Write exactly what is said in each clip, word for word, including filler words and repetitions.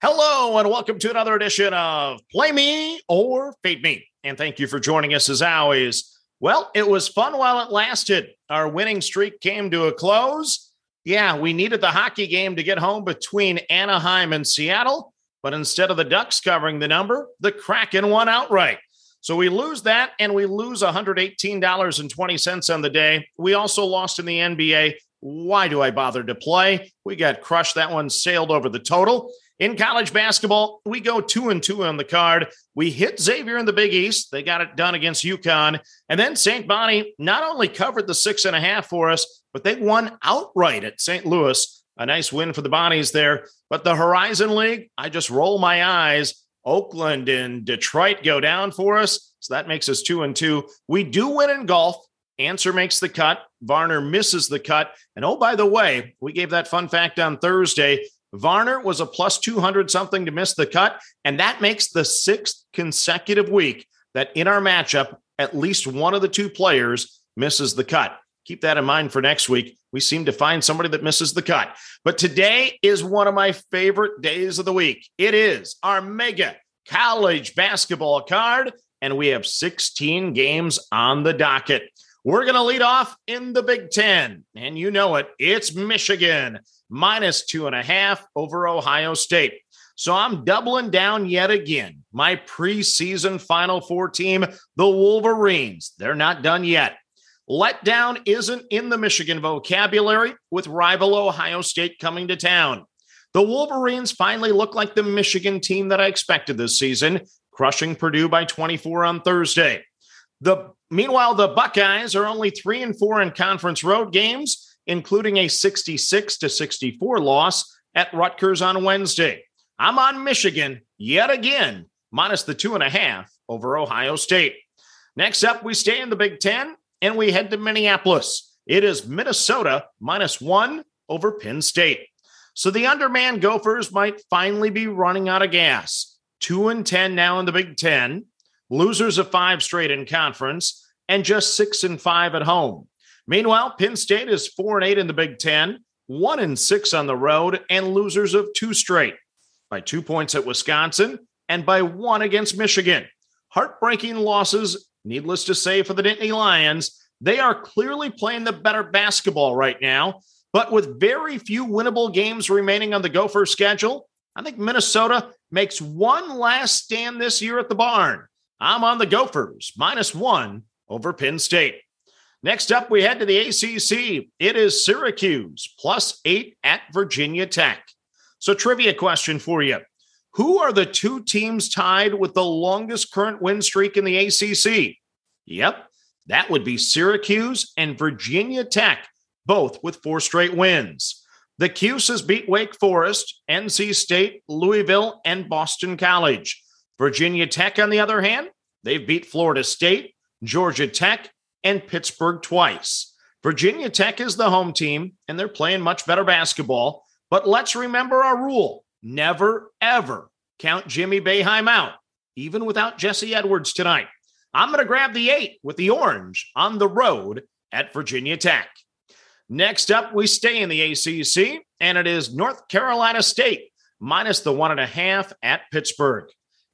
Hello and welcome to another edition of Play Me or Fade Me. And thank you for joining us as always. Well, it was fun while it lasted. Our winning streak came to a close. Yeah, we needed the hockey game to get home between Anaheim and Seattle. But instead of the Ducks covering the number, the Kraken won outright. So we lose that and we lose one hundred eighteen dollars and twenty cents on the day. We also lost in the N B A. Why do I bother to play? We got crushed. That one sailed over the total. In college basketball, we go two and two on the card. We hit Xavier in the Big East. They got it done against UConn. And then Saint Bonnie not only covered the six and a half for us, but they won outright at Saint Louis. A nice win for the Bonnies there. But the Horizon League, I just roll my eyes. Oakland and Detroit go down for us. So that makes us two and two. We do win in golf. Answer makes the cut. Varner misses the cut. And oh, by the way, we gave that fun fact on Thursday. Varner was a plus two hundred something to miss the cut, and that makes the sixth consecutive week that in our matchup, at least one of the two players misses the cut. Keep that in mind for next week. We seem to find somebody that misses the cut. But today is one of my favorite days of the week. It is our mega college basketball card, and we have sixteen games on the docket. We're going to lead off in the Big Ten, and you know it. It's Michigan. Minus two and a half over Ohio State. So I'm doubling down yet again. My preseason Final Four team, the Wolverines, they're not done yet. Letdown isn't in the Michigan vocabulary with rival Ohio State coming to town. The Wolverines finally look like the Michigan team that I expected this season, crushing Purdue by twenty-four on Thursday. The meanwhile, the Buckeyes are only three and four in conference road games, including a sixty-six to sixty-four loss at Rutgers on Wednesday. I'm on Michigan yet again, minus the two and a half over Ohio State. Next up, we stay in the Big Ten, and we head to Minneapolis. It is Minnesota minus one over Penn State. So the undermanned Gophers might finally be running out of gas. Two and ten now in the Big Ten, losers of five straight in conference, and just six and five at home. Meanwhile, Penn State is four and eight in the Big Ten, one and six on the road, and losers of two straight by two points at Wisconsin and by one against Michigan. Heartbreaking losses, needless to say, for the Nittany Lions. They are clearly playing the better basketball right now, but with very few winnable games remaining on the Gopher schedule, I think Minnesota makes one last stand this year at the barn. I'm on the Gophers, minus one over Penn State. Next up, we head to the A C C. It is Syracuse, plus eight at Virginia Tech. So trivia question for you. Who are the two teams tied with the longest current win streak in the A C C? Yep, that would be Syracuse and Virginia Tech, both with four straight wins. The Cuse beat Wake Forest, N C State, Louisville, and Boston College. Virginia Tech, on the other hand, they've beat Florida State, Georgia Tech, and Pittsburgh twice. Virginia Tech is the home team, and they're playing much better basketball. But let's remember our rule. Never, ever count Jimmy Boeheim out, even without Jesse Edwards tonight. I'm going to grab the eight with the orange on the road at Virginia Tech. Next up, we stay in the A C C, and it is North Carolina State, minus the one and a half at Pittsburgh.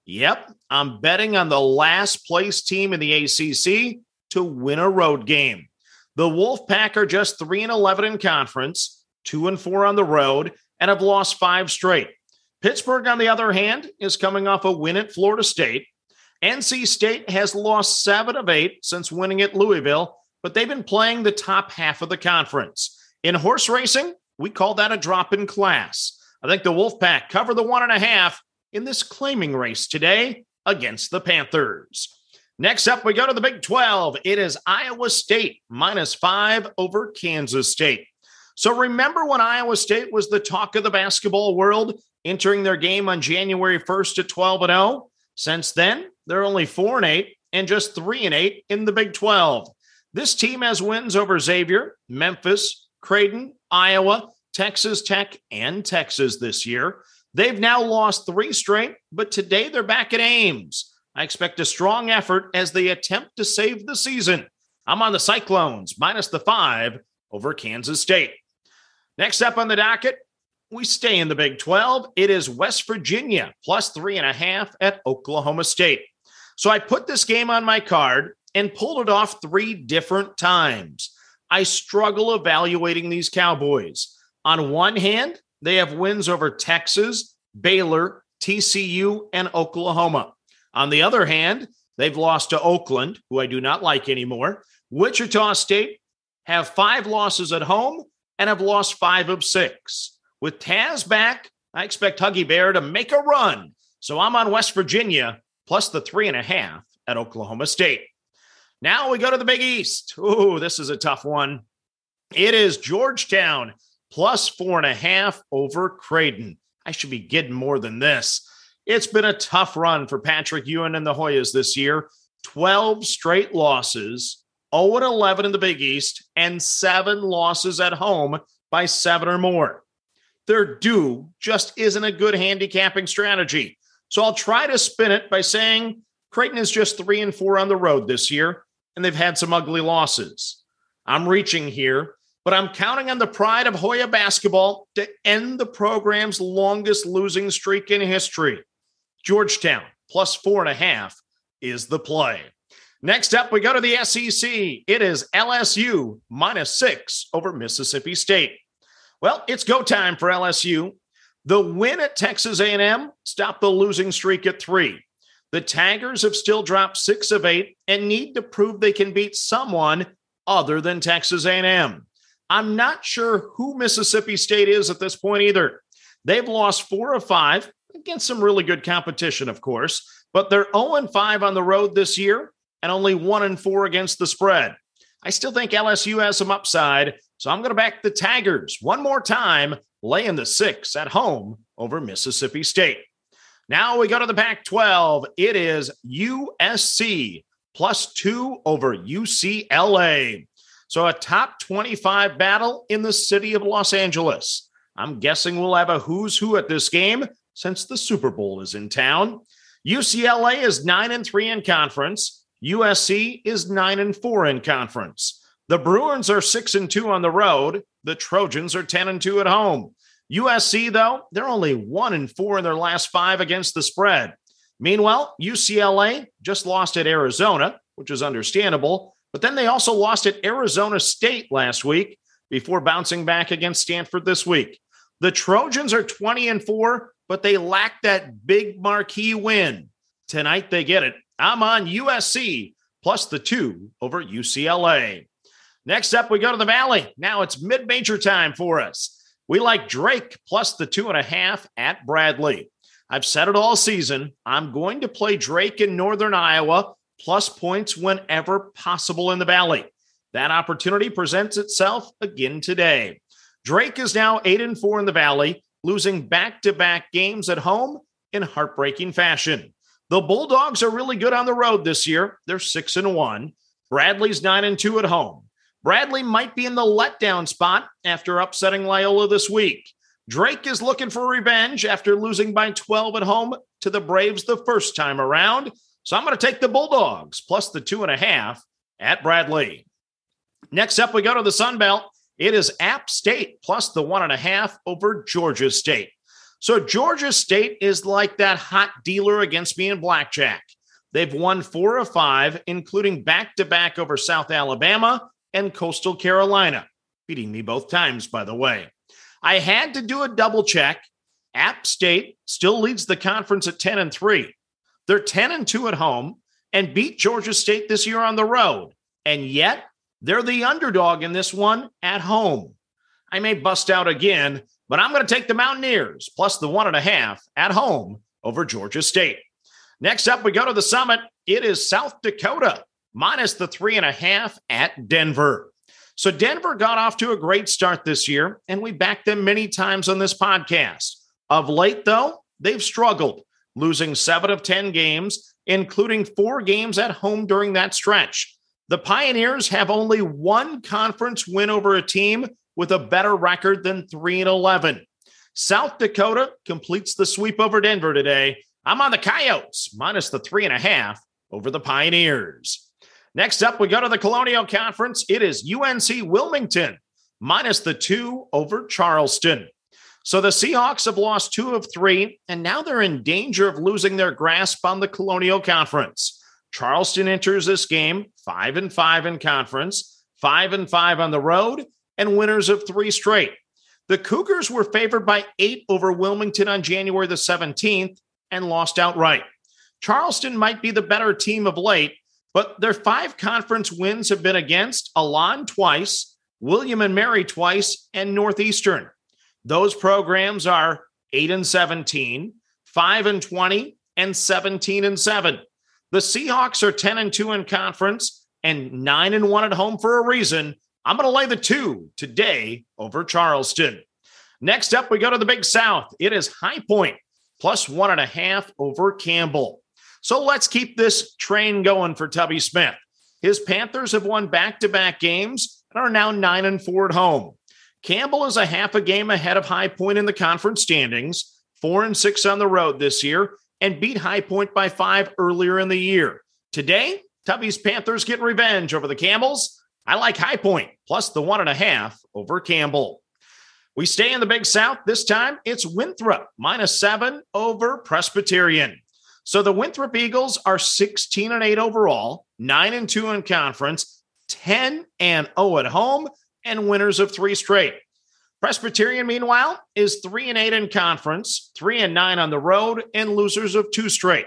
Yep, I'm betting on the last place team in the A C C to win a road game. The Wolfpack are just three and eleven in conference, two and four on the road, and have lost five straight. Pittsburgh, on the other hand, is coming off a win at Florida State. N C State has lost seven of eight since winning at Louisville, but they've been playing the top half of the conference. In horse racing, we call that a drop in class. I think the Wolfpack cover the one and a half in this claiming race today against the Panthers. Next up, we go to the Big twelve. It is Iowa State, minus five over Kansas State. So remember when Iowa State was the talk of the basketball world, entering their game on January first at twelve and oh? Since then, they're only four and eight and just three and eight in the Big twelve. This team has wins over Xavier, Memphis, Creighton, Iowa, Texas Tech, and Texas this year. They've now lost three straight, but today they're back at Ames. I expect a strong effort as they attempt to save the season. I'm on the Cyclones, minus the five over Kansas State. Next up on the docket, We stay in the Big twelve. It is West Virginia plus three and a half at Oklahoma State. So I put this game on my card and pulled it off three different times. I struggle evaluating these Cowboys. On one hand, they have wins over Texas, Baylor, T C U, and Oklahoma. On the other hand, they've lost to Oakland, who I do not like anymore. Wichita State have five losses at home and have lost five of six. With Taz back, I expect Huggy Bear to make a run. So I'm on West Virginia plus the three and a half at Oklahoma State. Now we go to the Big East. Ooh, this is a tough one. It is Georgetown plus four and a half over Creighton. I should be getting more than this. It's been a tough run for Patrick Ewing and the Hoyas this year. twelve straight losses, oh and eleven in the Big East, and seven losses at home by seven or more. Their due just isn't a good handicapping strategy. So I'll try to spin it by saying Creighton is just three and four on the road this year, and they've had some ugly losses. I'm reaching here, but I'm counting on the pride of Hoya basketball to end the program's longest losing streak in history. Georgetown plus four and a half is the play. Next up, we go to the S E C. It is L S U minus six over Mississippi State. Well, it's go time for L S U. The win at Texas A and M stopped the losing streak at three. The Tigers have still dropped six of eight and need to prove they can beat someone other than Texas A and M. I'm not sure who Mississippi State is at this point either. They've lost four of five against some really good competition, of course, but they're oh and five on the road this year and only one and four against the spread. I still think L S U has some upside, so I'm going to back the Tigers one more time, laying the six at home over Mississippi State. Now we go to the Pac twelve. It is U S C plus two over U C L A. So a top twenty-five battle in the city of Los Angeles. I'm guessing we'll have a who's who at this game since the Super Bowl is in town. U C L A is nine and three in conference. U S C is nine and four in conference. The Bruins are six and two on the road. The Trojans are ten and two at home. U S C, though, they're only one and four in their last five against the spread. Meanwhile, U C L A just lost at Arizona, which is understandable, but then they also lost at Arizona State last week before bouncing back against Stanford this week. The Trojans are twenty and four, but they lack that big marquee win. Tonight they get it. I'm on U S C plus the two over U C L A. Next up, we go to the Valley. Now it's mid-major time for us. We like Drake plus the two and a half at Bradley. I've said it all season. I'm going to play Drake in Northern Iowa plus points whenever possible in the Valley. That opportunity presents itself again today. Drake is now eight and four in the Valley, losing back-to-back games at home in heartbreaking fashion. The Bulldogs are really good on the road this year. They're six and one. Bradley's nine and two at home. Bradley might be in the letdown spot after upsetting Loyola this week. Drake is looking for revenge after losing by twelve at home to the Braves the first time around. So I'm going to take the Bulldogs plus the two and a half at Bradley. Next up, we go to the Sun Belt. It is App State plus the one and a half over Georgia State. So Georgia State is like that hot dealer against me in blackjack. They've won four of five, including back-to-back over South Alabama and Coastal Carolina, beating me both times, by the way. I had to do a double check. App State still leads the conference at ten and three. They're ten and two at home and beat Georgia State this year on the road. And yet they're the underdog in this one at home. I may bust out again, but I'm going to take the Mountaineers plus the one and a half at home over Georgia State. Next up, we go to the Summit. It is South Dakota minus the three and a half at Denver. So Denver got off to a great start this year, and we backed them many times on this podcast. Of late, though, they've struggled, losing seven of ten games, including four games at home during that stretch. The Pioneers have only one conference win over a team with a better record than three and eleven. South Dakota completes the sweep over Denver today. I'm on the Coyotes, minus the three and a half over the Pioneers. Next up, we go to the Colonial Conference. It is U N C Wilmington, minus the two over Charleston. So the Seahawks have lost two of three, and now they're in danger of losing their grasp on the Colonial Conference. Charleston enters this game five and five in conference, five and five on the road, and winners of three straight. The Cougars were favored by eight over Wilmington on January the seventeenth and lost outright. Charleston might be the better team of late, but their five conference wins have been against Elan twice, William and Mary twice, and Northeastern. Those programs are eight and seventeen, five and twenty, and seventeen and seven. The Seahawks are ten and two in conference and nine and one at home for a reason. I'm going to lay the two today over Charleston. Next up, we go to the Big South. It is High Point, plus one and a half over Campbell. So let's keep this train going for Tubby Smith. His Panthers have won back-to-back games and are now nine and four at home. Campbell is a half a game ahead of High Point in the conference standings, four and six on the road this year, and beat High Point by five earlier in the year. Today, Tubby's Panthers get revenge over the Camels. I like High Point, plus the one and a half over Campbell. We stay in the Big South. This time, it's Winthrop, minus seven over Presbyterian. So the Winthrop Eagles are sixteen and eight overall, nine and two in conference, ten and oh at home, and winners of three straight. Presbyterian, meanwhile, is three and eight in conference, three and nine on the road, and losers of two straight.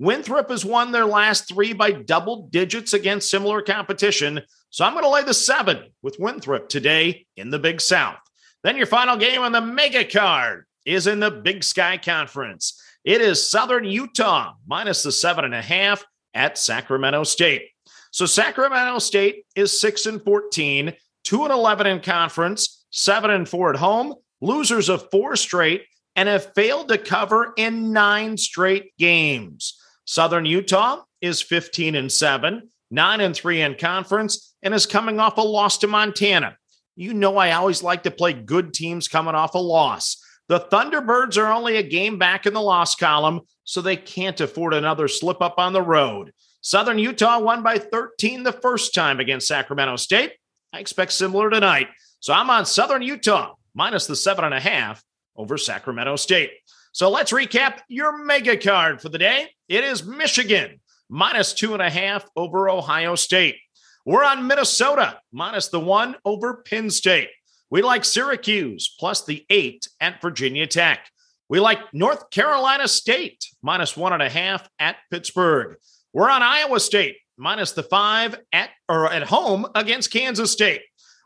Winthrop has won their last three by double digits against similar competition, so I'm going to lay the seven with Winthrop today in the Big South. Then your final game on the mega card is in the Big Sky Conference. It is Southern Utah minus the seven and a half at Sacramento State. So Sacramento State is six and fourteen, two and eleven in conference, seven and four at home, losers of four straight, and have failed to cover in nine straight games. Southern Utah is fifteen and seven, nine and three in conference, and is coming off a loss to Montana. You know, I always like to play good teams coming off a loss. The Thunderbirds are only a game back in the loss column, so they can't afford another slip up on the road. Southern Utah won by thirteen the first time against Sacramento State. I expect similar tonight. So I'm on Southern Utah minus the seven and a half over Sacramento State. So let's recap your mega card for the day. It is Michigan minus two and a half over Ohio State. We're on Minnesota minus the one over Penn State. We like Syracuse plus the eight at Virginia Tech. We like North Carolina State minus one and a half at Pittsburgh. We're on Iowa State minus the five at or at home against Kansas State.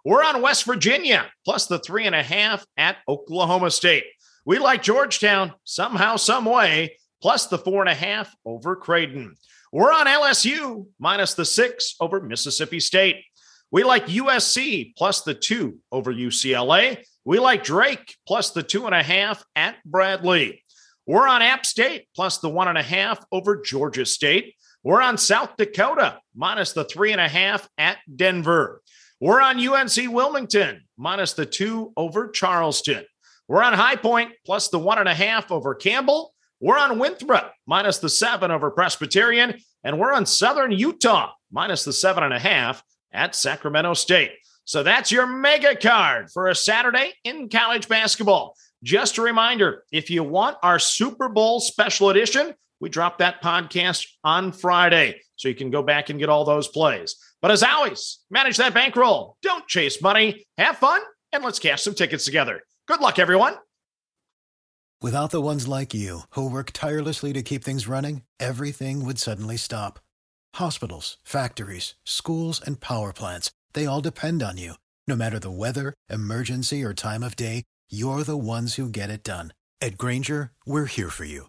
We're on West Virginia plus the three and a half at Oklahoma State. We like Georgetown somehow, some way, plus the four and a half over Creighton. We're on L S U minus the six over Mississippi State. We like U S C plus the two over U C L A. We like Drake plus the two and a half at Bradley. We're on App State plus the one and a half over Georgia State. We're on South Dakota minus the three and a half at Denver. We're on U N C Wilmington minus the two over Charleston. We're on High Point plus the one and a half over Campbell. We're on Winthrop minus the seven over Presbyterian. And we're on Southern Utah minus the seven and a half at Sacramento State. So that's your mega card for a Saturday in college basketball. Just a reminder, if you want our Super Bowl special edition, we drop that podcast on Friday, so you can go back and get all those plays. But as always, manage that bankroll. Don't chase money. Have fun, and let's cash some tickets together. Good luck, everyone. Without the ones like you who work tirelessly to keep things running, everything would suddenly stop. Hospitals, factories, schools, and power plants, they all depend on you. No matter the weather, emergency, or time of day, you're the ones who get it done. At Grainger, we're here for you